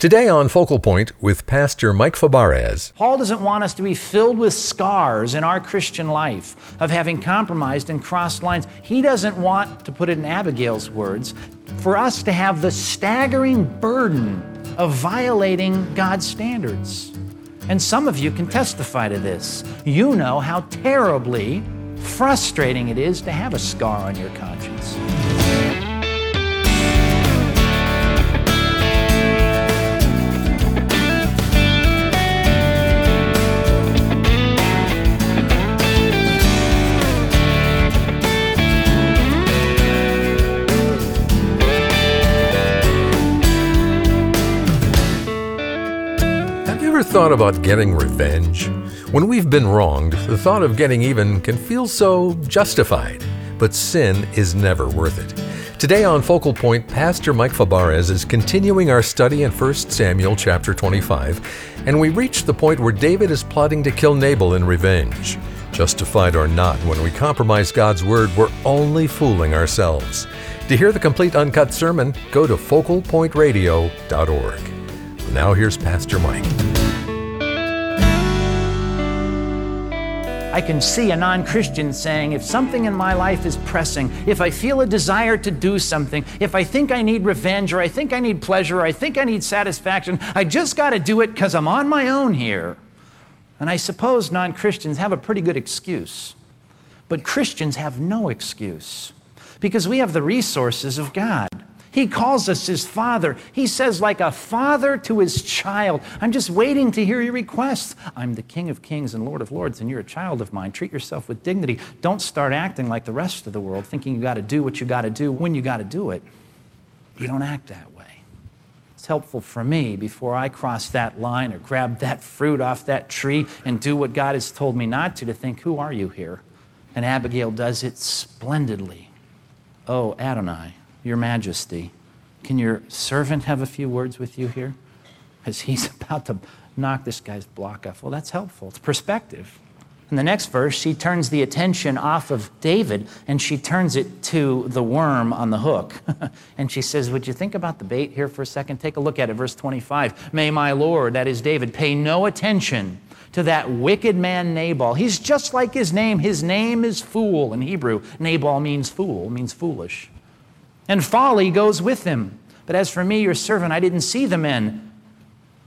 Today on Focal Point with Pastor Mike Fabarez. Paul doesn't want us to be filled with scars in our Christian life of having compromised and crossed lines. He doesn't want, to put it in Abigail's words, for us to have the staggering burden of violating God's standards. And some of you can testify to this. You know how terribly frustrating it is to have a scar on your conscience. Thought about getting revenge? When we've been wronged, the thought of getting even can feel so justified, but sin is never worth it. Today on Focal Point, Pastor Mike Fabarez is continuing our study in 1 Samuel chapter 25, and we reach the point where David is plotting to kill Nabal in revenge. Justified or not, when we compromise God's word, we're only fooling ourselves. To hear the complete uncut sermon, go to focalpointradio.org. Now here's Pastor Mike. I can see a non-Christian saying, if something in my life is pressing, if I feel a desire to do something, if I think I need revenge, or I think I need pleasure, or I think I need satisfaction, I just got to do it because I'm on my own here. And I suppose non-Christians have a pretty good excuse. But Christians have no excuse because we have the resources of God. He calls us His Father. He says, like a father to his child, I'm just waiting to hear your requests. I'm the King of Kings and Lord of Lords, and you're a child of mine. Treat yourself with dignity. Don't start acting like the rest of the world, thinking you got to do what you got to do when you got to do it. You don't act that way. It's helpful for me before I cross that line or grab that fruit off that tree and do what God has told me not to, to think, who are you here? And Abigail does it splendidly. Oh, Adonai, Your Majesty, can your servant have a few words with you here? Because he's about to knock this guy's block off. Well, that's helpful. It's perspective. In the next verse, she turns the attention off of David, and she turns it to the worm on the hook. And she says, would you think about the bait here for a second? Take a look at it, verse 25. May my Lord, that is David, pay no attention to that wicked man Nabal. He's just like his name. His name is fool in Hebrew. Nabal means fool, means foolish. And folly goes with him. But as for me, your servant, I didn't see the men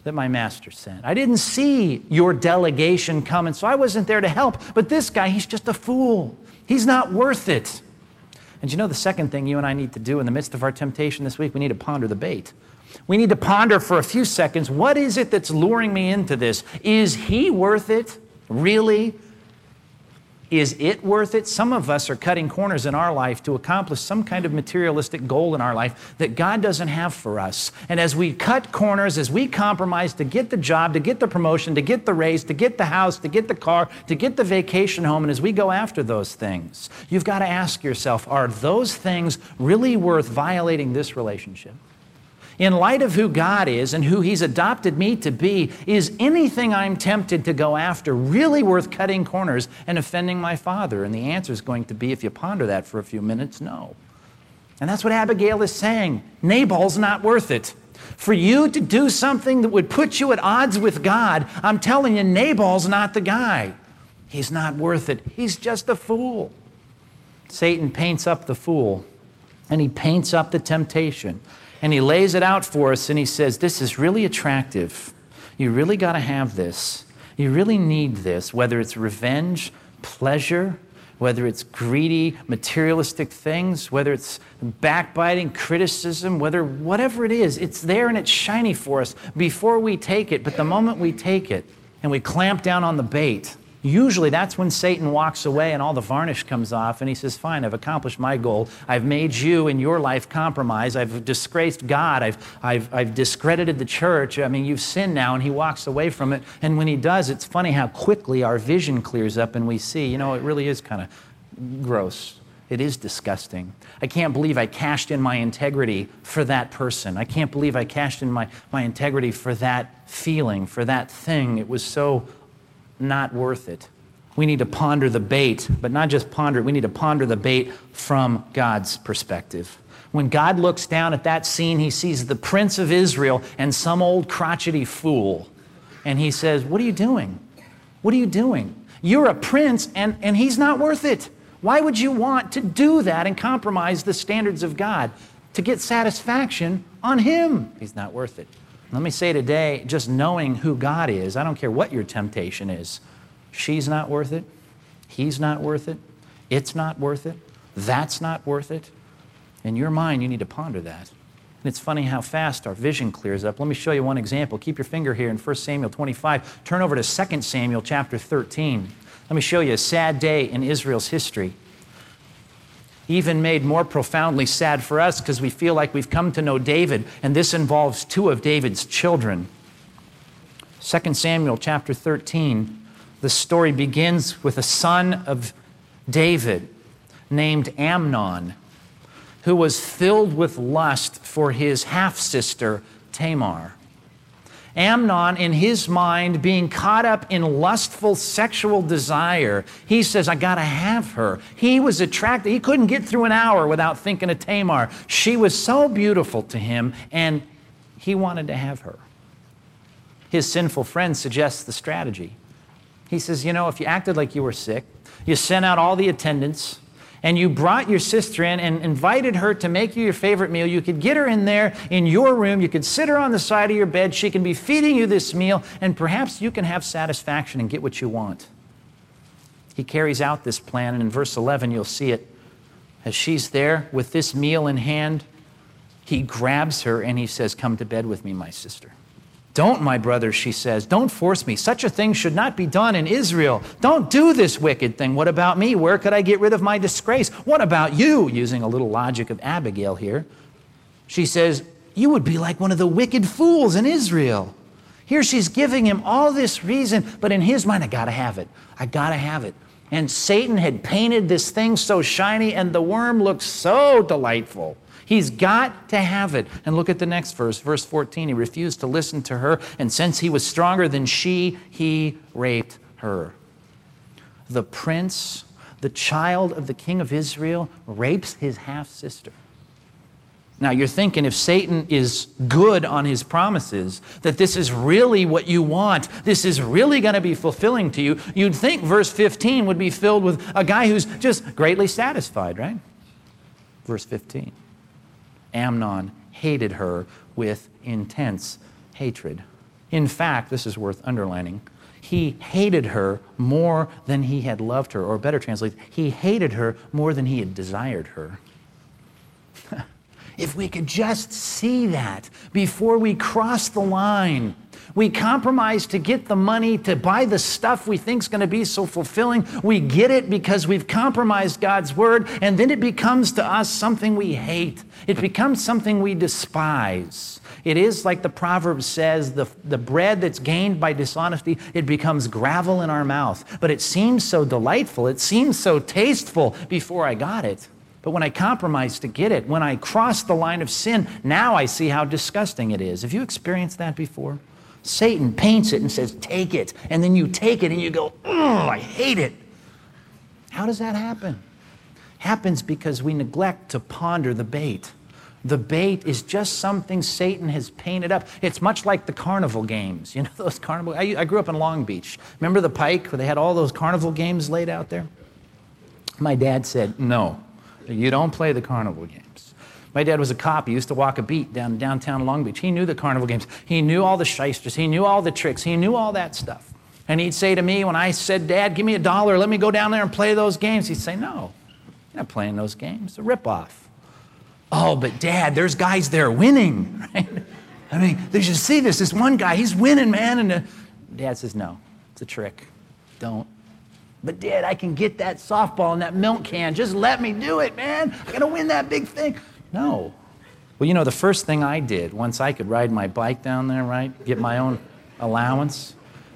that my master sent. I didn't see your delegation come, and so I wasn't there to help. But this guy, he's just a fool. He's not worth it. And you know the second thing you and I need to do in the midst of our temptation this week? We need to ponder the bait. We need to ponder for a few seconds, what is it that's luring me into this? Is he worth it? Really? Is it worth it? Some of us are cutting corners in our life to accomplish some kind of materialistic goal in our life that God doesn't have for us. And as we cut corners, as we compromise to get the job, to get the promotion, to get the raise, to get the house, to get the car, to get the vacation home, and as we go after those things, you've got to ask yourself, are those things really worth violating this relationship? In light of who God is and who He's adopted me to be, is anything I'm tempted to go after really worth cutting corners and offending my Father? And the answer is going to be, if you ponder that for a few minutes, no. And that's what Abigail is saying. Nabal's not worth it. For you to do something that would put you at odds with God, I'm telling you, Nabal's not the guy. He's not worth it. He's just a fool. Satan paints up the fool, and he paints up the temptation. And he lays it out for us, and he says, this is really attractive. You really got to have this. You really need this, whether it's revenge, pleasure, whether it's greedy, materialistic things, whether it's backbiting, criticism, whatever it is, it's there and it's shiny for us before we take it. But the moment we take it and we clamp down on the bait, usually that's when Satan walks away and all the varnish comes off, and he says, fine, I've accomplished my goal. I've made you and your life compromise. I've disgraced God. I've discredited the church. I mean, you've sinned now, and he walks away from it. And when he does, it's funny how quickly our vision clears up and we see, you know, it really is kind of gross. It is disgusting. I can't believe I cashed in my integrity for that person. I can't believe I cashed in my integrity for that feeling, for that thing. It was so not worth it. We need to ponder the bait, but not just ponder it. We need to ponder the bait from God's perspective. When God looks down at that scene, he sees the prince of Israel and some old crotchety fool. And he says, what are you doing? What are you doing? You're a prince, and he's not worth it. Why would you want to do that and compromise the standards of God to get satisfaction on him? He's not worth it. Let me say today, just knowing who God is, I don't care what your temptation is. She's not worth it. He's not worth it. It's not worth it. That's not worth it. In your mind, you need to ponder that. And it's funny how fast our vision clears up. Let me show you one example. Keep your finger here in 1 Samuel 25. Turn over to 2 Samuel chapter 13. Let me show you a sad day in Israel's history. Even made more profoundly sad for us because we feel like we've come to know David, and this involves two of David's children. 2 Samuel chapter 13. The story begins with a son of David named Amnon, who was filled with lust for his half-sister, Tamar. Amnon, in his mind, being caught up in lustful sexual desire, he says, I gotta have her. He was attracted. He couldn't get through an hour without thinking of Tamar. She was so beautiful to him, and he wanted to have her. His sinful friend suggests the strategy. He says, you know, if you acted like you were sick, you sent out all the attendants, and you brought your sister in and invited her to make you your favorite meal. You could get her in there in your room. You could sit her on the side of your bed. She can be feeding you this meal, and perhaps you can have satisfaction and get what you want. He carries out this plan, and in verse 11, you'll see it. As she's there with this meal in hand, he grabs her and he says, come to bed with me, my sister. Don't, my brother, she says. Don't force me. Such a thing should not be done in Israel. Don't do this wicked thing. What about me? Where could I get rid of my disgrace? What about you? Using a little logic of Abigail here. She says, you would be like one of the wicked fools in Israel. Here she's giving him all this reason, but in his mind, I gotta have it. I gotta have it. And Satan had painted this thing so shiny, and the worm looks so delightful. He's got to have it. And look at the next verse, verse 14. He refused to listen to her, and since he was stronger than she, he raped her. The prince, the child of the king of Israel, rapes his half-sister. Now, you're thinking if Satan is good on his promises, that this is really what you want, this is really going to be fulfilling to you, you'd think verse 15 would be filled with a guy who's just greatly satisfied, right? Verse 15. Amnon hated her with intense hatred. In fact, this is worth underlining, he hated her more than he had loved her, or better translated, he hated her more than he had desired her. If we could just see that before we cross the line, we compromise to get the money to buy the stuff we think is going to be so fulfilling. We get it because we've compromised God's word, and then it becomes to us something we hate. It becomes something we despise. It is like the proverb says, the bread that's gained by dishonesty, it becomes gravel in our mouth. But it seems so delightful. It seems so tasteful before I got it. But when I compromise to get it, when I cross the line of sin, now I see how disgusting it is. Have you experienced that before? Satan paints it and says, take it. And then you take it and you go, oh, I hate it. How does that happen? Happens because we neglect to ponder the bait. The bait is just something Satan has painted up. It's much like the carnival games. You know those carnival? I grew up in Long Beach. Remember the Pike where they had all those carnival games laid out there? My dad said, no, you don't play the carnival games. My dad was a cop. He used to walk a beat down downtown Long Beach. He knew the carnival games. He knew all the shysters. He knew all the tricks. He knew all that stuff. And he'd say to me when I said, Dad, give me $1. Let me go down there and play those games. He'd say, no, you're not playing those games. It's a ripoff. Oh, but Dad, there's guys there winning, right? I mean, they should see this. This one guy, he's winning, man. And Dad says, no, it's a trick. Don't. But Dad, I can get that softball in that milk can. Just let me do it, man. I'm going to win that big thing. No. Well, you know, the first thing I did, once I could ride my bike down there, right, get my own allowance,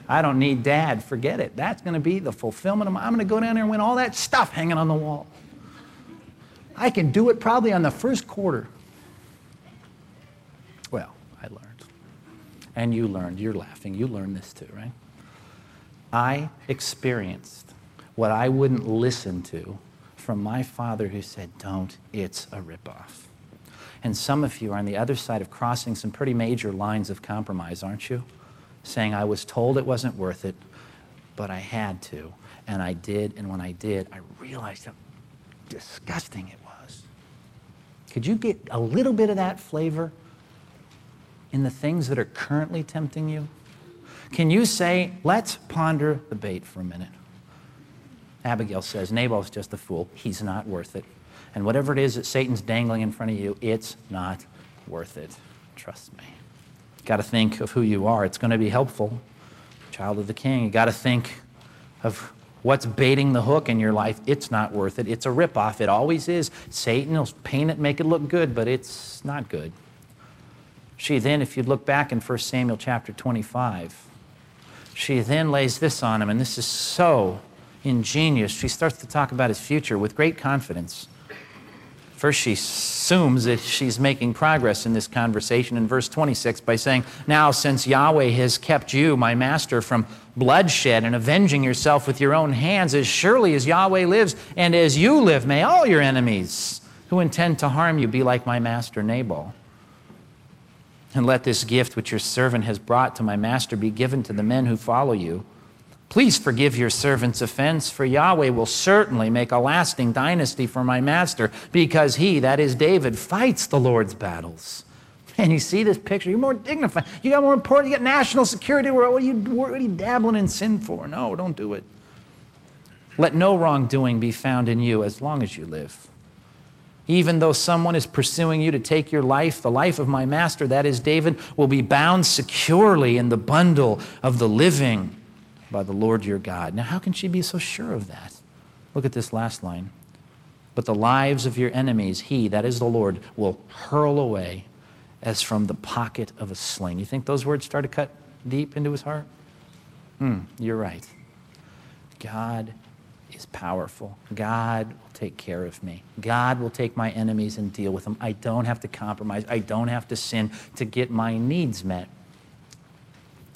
I don't need Dad, forget it. That's going to be the fulfillment of I'm going to go down there and win all that stuff hanging on the wall. I can do it probably on the first quarter. Well, I learned. And you learned. You're laughing. You learned this too, right? I experienced what I wouldn't listen to from my father who said, don't, it's a ripoff. And some of you are on the other side of crossing some pretty major lines of compromise, aren't you? Saying, I was told it wasn't worth it, but I had to, and I did, and when I did, I realized how disgusting it was. Could you get a little bit of that flavor in the things that are currently tempting you? Can you say, let's ponder the bait for a minute? Abigail says, Nabal's just a fool. He's not worth it. And whatever it is that Satan's dangling in front of you, it's not worth it. Trust me. Got to think of who you are. It's going to be helpful. Child of the King. You got to think of what's baiting the hook in your life. It's not worth it. It's a ripoff. It always is. Satan will paint it, make it look good, but it's not good. She then, if you look back in 1 Samuel chapter 25, she then lays this on him, and this is so ingenious. She starts to talk about his future with great confidence. First, she assumes that she's making progress in this conversation in verse 26 by saying, now, since Yahweh has kept you, my master, from bloodshed and avenging yourself with your own hands, as surely as Yahweh lives and as you live, may all your enemies who intend to harm you be like my master Nabal. And let this gift which your servant has brought to my master be given to the men who follow you. Please forgive your servant's offense, for Yahweh will certainly make a lasting dynasty for my master, because he, that is David, fights the Lord's battles. And you see this picture, you're more dignified, you got more important, you got national security, what are you dabbling in sin for? No, don't do it. Let no wrongdoing be found in you as long as you live. Even though someone is pursuing you to take your life, the life of my master, that is David, will be bound securely in the bundle of the living by the Lord your God. Now, how can she be so sure of that? Look at this last line. But the lives of your enemies, he, that is the Lord, will hurl away as from the pocket of a sling. You think those words start to cut deep into his heart? You're right. God is powerful. God will take care of me. God will take my enemies and deal with them. I don't have to compromise. I don't have to sin to get my needs met.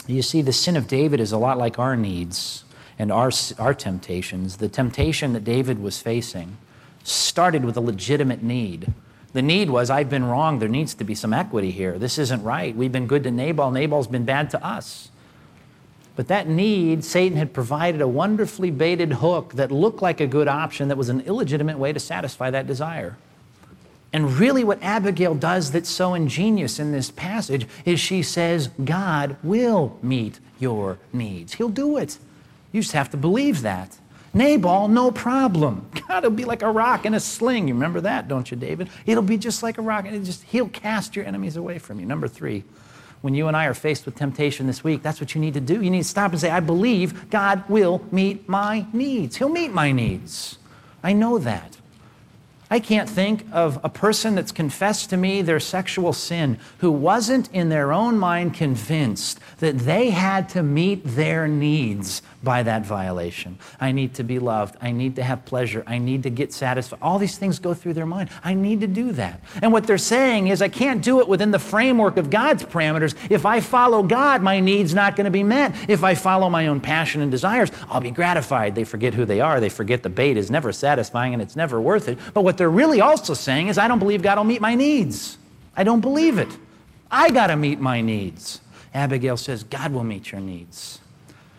You see, the sin of David is a lot like our needs and our temptations. The temptation that David was facing started with a legitimate need. The need was, I've been wrong. There needs to be some equity here. This isn't right. We've been good to Nabal. Nabal's been bad to us. But that need, Satan had provided a wonderfully baited hook that looked like a good option that was an illegitimate way to satisfy that desire. And really what Abigail does that's so ingenious in this passage is she says, God will meet your needs. He'll do it. You just have to believe that. Nabal, no problem. God will be like a rock in a sling. You remember that, don't you, David? It'll be just like a rock. He'll cast your enemies away from you. Number three, when you and I are faced with temptation this week, that's what you need to do. You need to stop and say, I believe God will meet my needs. He'll meet my needs. I know that. I can't think of a person that's confessed to me their sexual sin who wasn't in their own mind convinced that they had to meet their needs by that violation. I need to be loved. I need to have pleasure. I need to get satisfied. All these things go through their mind. I need to do that. And what they're saying is I can't do it within the framework of God's parameters. If I follow God, my need's not going to be met. If I follow my own passion and desires, I'll be gratified. They forget who they are. They forget the bait is never satisfying and it's never worth it. But what they're really also saying is, I don't believe God will meet my needs. I don't believe it. I got to meet my needs. Abigail says, God will meet your needs.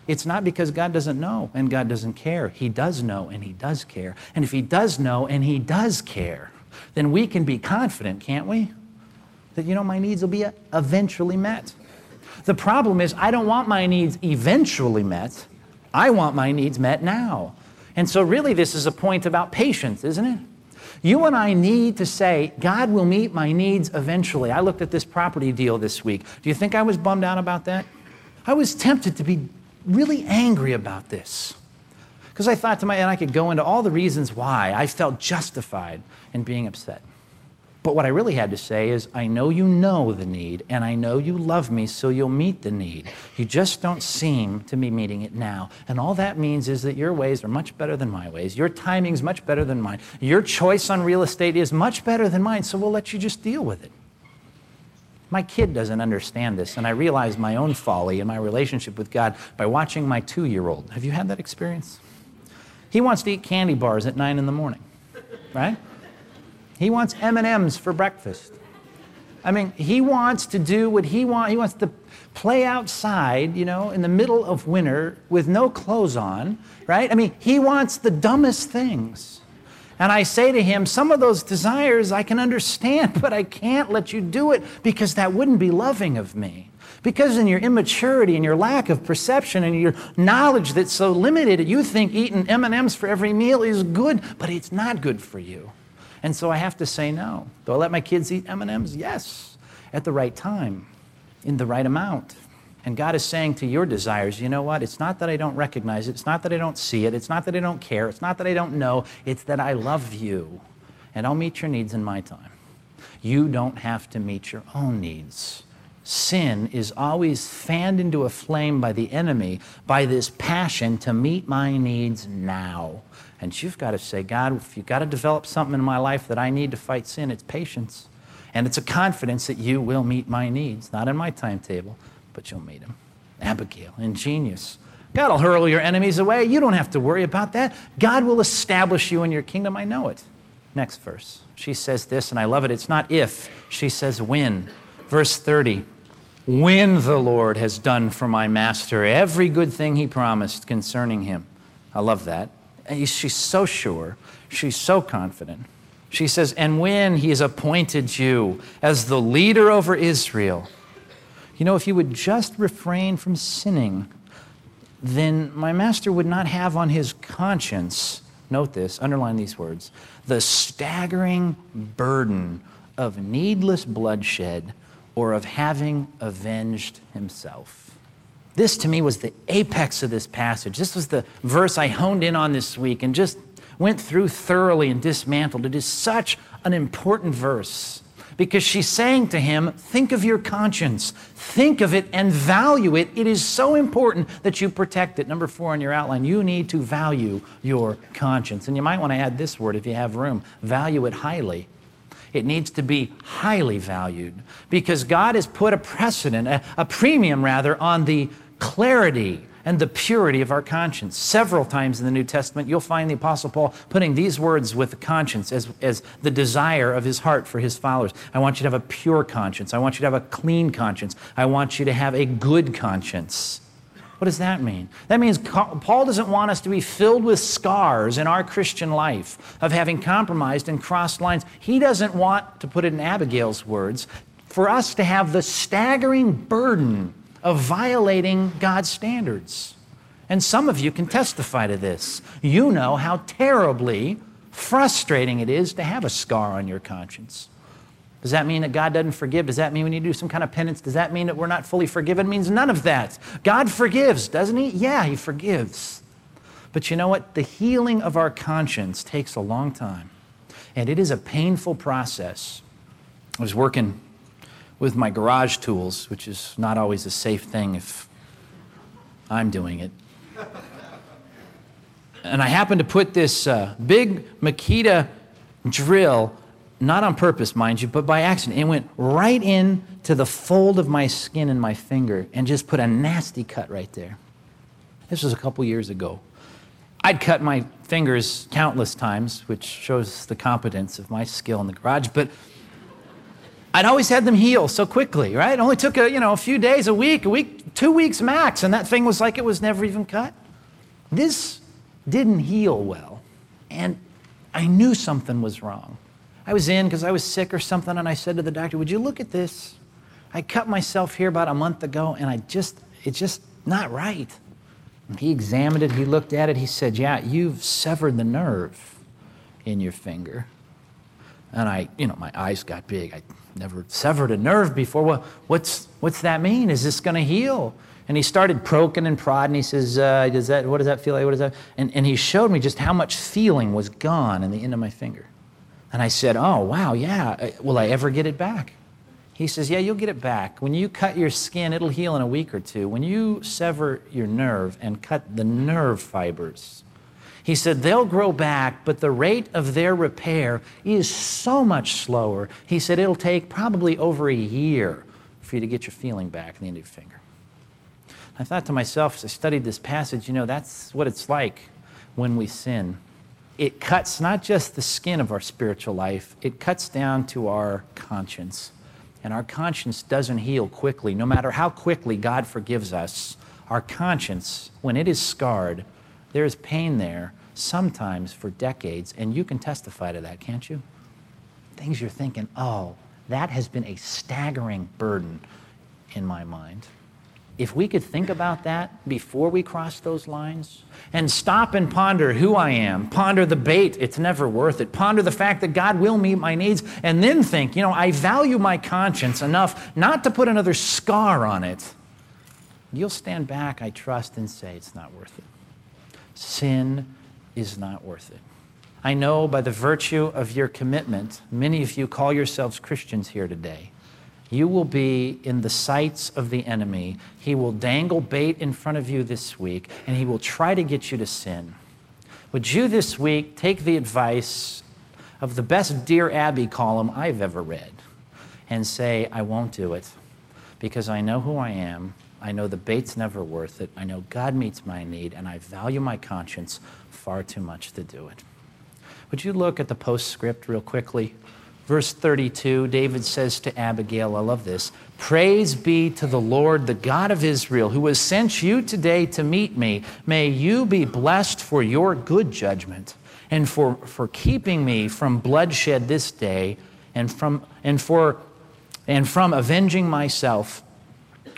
It's not because God doesn't know and God doesn't care. He does know and he does care. And if he does know and he does care, then we can be confident, can't we? That, you know, my needs will be eventually met. The problem is, I don't want my needs eventually met. I want my needs met now. And so really this is a point about patience, isn't it? You and I need to say, God will meet my needs eventually. I looked at this property deal this week. Do you think I was bummed out about that? I was tempted to be really angry about this because I thought to myself, and I could go into all the reasons why I felt justified in being upset. But what I really had to say is, I know the need, and I know you love me, so you'll meet the need. You just don't seem to be meeting it now. And all that means is that your ways are much better than my ways. Your timing's much better than mine. Your choice on real estate is much better than mine, so we'll let you just deal with it. My kid doesn't understand this, and I realized my own folly in my relationship with God by watching my 2-year-old. Have you had that experience? He wants to eat candy bars at 9 in the morning, right? He wants M&Ms for breakfast. I mean, he wants to do what he wants. He wants to play outside, you know, in the middle of winter with no clothes on, right? I mean, he wants the dumbest things. And I say to him, some of those desires I can understand, but I can't let you do it because that wouldn't be loving of me. Because in your immaturity and your lack of perception and your knowledge that's so limited, you think eating M&Ms for every meal is good, but it's not good for you. And so I have to say no. Do I let my kids eat M&Ms? Yes, at the right time, in the right amount. And God is saying to your desires, you know what? It's not that I don't recognize it. It's not that I don't see it. It's not that I don't care. It's not that I don't know. It's that I love you, and I'll meet your needs in my time. You don't have to meet your own needs. Sin is always fanned into a flame by the enemy by this passion to meet my needs now. And you've got to say, God, if you've got to develop something in my life that I need to fight sin, it's patience. And it's a confidence that you will meet my needs, not in my timetable, but you'll meet them. Abigail, ingenious. God will hurl your enemies away. You don't have to worry about that. God will establish you in your kingdom. I know it. Next verse. She says this, and I love it. It's not if. She says when. Verse 30. When the Lord has done for my master every good thing he promised concerning him. I love that. And she's so sure. She's so confident. She says, and when he has appointed you as the leader over Israel. You know, if you would just refrain from sinning, then my master would not have on his conscience, note this, underline these words, the staggering burden of needless bloodshed or of having avenged himself. This to me was the apex of this passage. This was the verse I honed in on this week and just went through thoroughly and dismantled. It is such an important verse because she's saying to him, think of your conscience, think of it and value it. It is so important that you protect it. Number 4 in your outline, you need to value your conscience. And you might want to add this word if you have room, value it highly. It needs to be highly valued because God has put a precedent, a premium rather, on the clarity and the purity of our conscience. Several times in the New Testament, you'll find the Apostle Paul putting these words with the conscience as the desire of his heart for his followers. I want you to have a pure conscience. I want you to have a clean conscience. I want you to have a good conscience. What does that mean? That means Paul doesn't want us to be filled with scars in our Christian life of having compromised and crossed lines. He doesn't want, to put it in Abigail's words, for us to have the staggering burden of violating God's standards. And some of you can testify to this. You know how terribly frustrating it is to have a scar on your conscience. Does that mean that God doesn't forgive? Does that mean we need to do some kind of penance? Does that mean that we're not fully forgiven? It means none of that. God forgives, doesn't he? Yeah, he forgives. But you know what? The healing of our conscience takes a long time. And it is a painful process. I was working with my garage tools, which is not always a safe thing if I'm doing it. And I happened to put this big Makita drill, not on purpose, mind you, but by accident. It went right into the fold of my skin and my finger and just put a nasty cut right there. This was a couple years ago. I'd cut my fingers countless times, which shows the competence of my skill in the garage, but I'd always had them heal so quickly, right? It only took a few days, a week, 2 weeks max, and that thing was like it was never even cut. This didn't heal well, and I knew something was wrong. I was in because I was sick or something, and I said to the doctor, would you look at this? I cut myself here about a month ago, and it's just not right. And he examined it, he looked at it, he said, yeah, you've severed the nerve in your finger. And my eyes got big. I never severed a nerve before. Well, what's that mean? Is this going to heal? And he started poking and prodding. He says, what does that feel like? What is that? And he showed me just how much feeling was gone in the end of my finger. And I said, oh, wow, yeah, will I ever get it back? He says, yeah, you'll get it back. When you cut your skin, it'll heal in a week or two. When you sever your nerve and cut the nerve fibers, he said, they'll grow back, but the rate of their repair is so much slower. He said, it'll take probably over a year for you to get your feeling back in the end of your finger. I thought to myself, as I studied this passage, that's what it's like when we sin. It cuts not just the skin of our spiritual life, it cuts down to our conscience. And our conscience doesn't heal quickly. No matter how quickly God forgives us, our conscience, when it is scarred, there is pain there, sometimes for decades, and you can testify to that, can't you? Things you're thinking, oh, that has been a staggering burden in my mind. If we could think about that before we cross those lines and stop and ponder who I am, ponder the bait, it's never worth it, ponder the fact that God will meet my needs, and then think, you know, I value my conscience enough not to put another scar on it. You'll stand back, I trust, and say it's not worth it. Sin is not worth it. I know by the virtue of your commitment, many of you call yourselves Christians here today. You will be in the sights of the enemy. He will dangle bait in front of you this week, and he will try to get you to sin. Would you this week take the advice of the best Dear Abby column I've ever read and say, I won't do it because I know who I am. I know the bait's never worth it. I know God meets my need, and I value my conscience far too much to do it. Would you look at the postscript real quickly? Verse 32, David says to Abigail, I love this, praise be to the Lord, the God of Israel, who has sent you today to meet me. May you be blessed for your good judgment and for keeping me from bloodshed this day and from avenging myself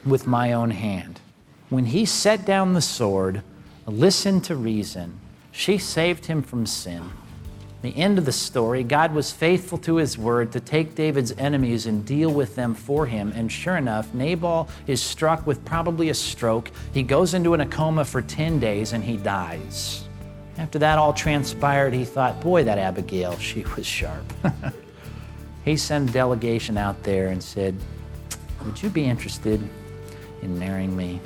with my own hand. When he set down the sword, listened to reason, she saved him from sin. The end of the story, God was faithful to his word to take David's enemies and deal with them for him. And sure enough, Nabal is struck with probably a stroke. He goes into a coma for 10 days and he dies. After that all transpired, he thought, boy, that Abigail, she was sharp. He sent a delegation out there and said, would you be interested in marrying me?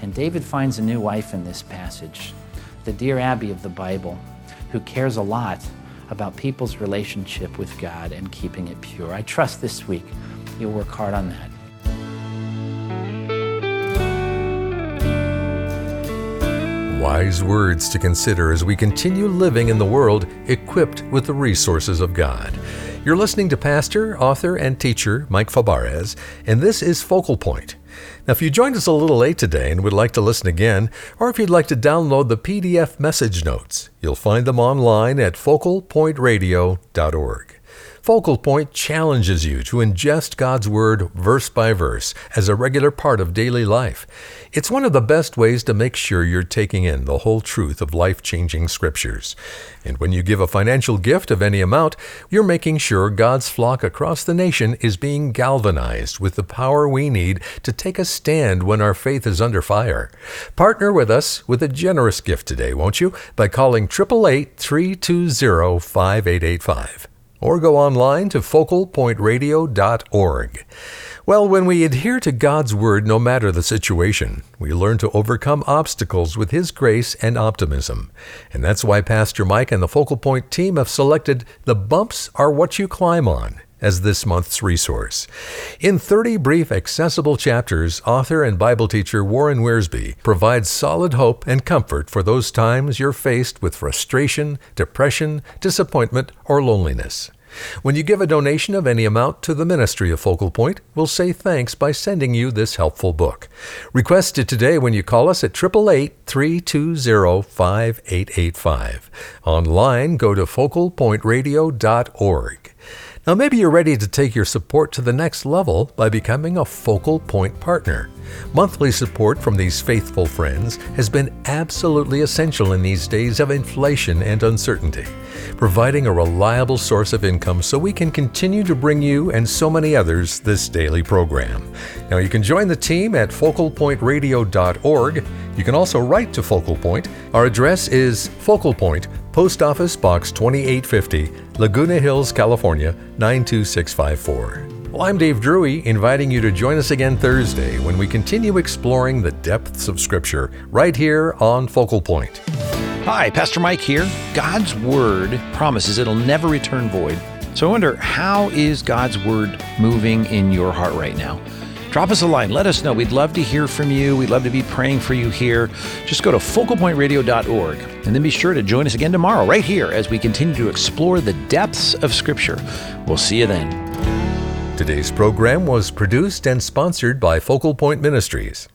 And David finds a new wife in this passage, the Dear Abby of the Bible, who cares a lot about people's relationship with God and keeping it pure. I trust this week you'll work hard on that. Wise words to consider as we continue living in the world equipped with the resources of God. You're listening to pastor, author, and teacher Mike Fabarez, and this is Focal Point. Now, if you joined us a little late today and would like to listen again, or if you'd like to download the PDF message notes, you'll find them online at focalpointradio.org. Focal Point challenges you to ingest God's Word verse by verse as a regular part of daily life. It's one of the best ways to make sure you're taking in the whole truth of life-changing Scriptures. And when you give a financial gift of any amount, you're making sure God's flock across the nation is being galvanized with the power we need to take a stand when our faith is under fire. Partner with us with a generous gift today, won't you, by calling 888-320-5885. Or go online to focalpointradio.org. Well, when we adhere to God's Word, no matter the situation, we learn to overcome obstacles with His grace and optimism. And that's why Pastor Mike and the Focal Point team have selected The Bumps Are What You Climb On as this month's resource. In 30 brief, accessible chapters, author and Bible teacher Warren Wiersbe provides solid hope and comfort for those times you're faced with frustration, depression, disappointment, or loneliness. When you give a donation of any amount to the ministry of Focal Point, we'll say thanks by sending you this helpful book. Request it today when you call us at 888-320-5885. Online, go to focalpointradio.org. Now maybe you're ready to take your support to the next level by becoming a Focal Point partner. Monthly support from these faithful friends has been absolutely essential in these days of inflation and uncertainty, providing a reliable source of income so we can continue to bring you and so many others this daily program. Now you can join the team at focalpointradio.org. You can also write to Focal Point. Our address is Focal Point, Post Office Box 2850, Laguna Hills, California, 92654. Well, I'm Dave Drewy, inviting you to join us again Thursday when we continue exploring the depths of Scripture right here on Focal Point. Hi, Pastor Mike here. God's Word promises it'll never return void. So I wonder, how is God's Word moving in your heart right now? Drop us a line. Let us know. We'd love to hear from you. We'd love to be praying for you here. Just go to focalpointradio.org and then be sure to join us again tomorrow right here as we continue to explore the depths of Scripture. We'll see you then. Today's program was produced and sponsored by Focal Point Ministries.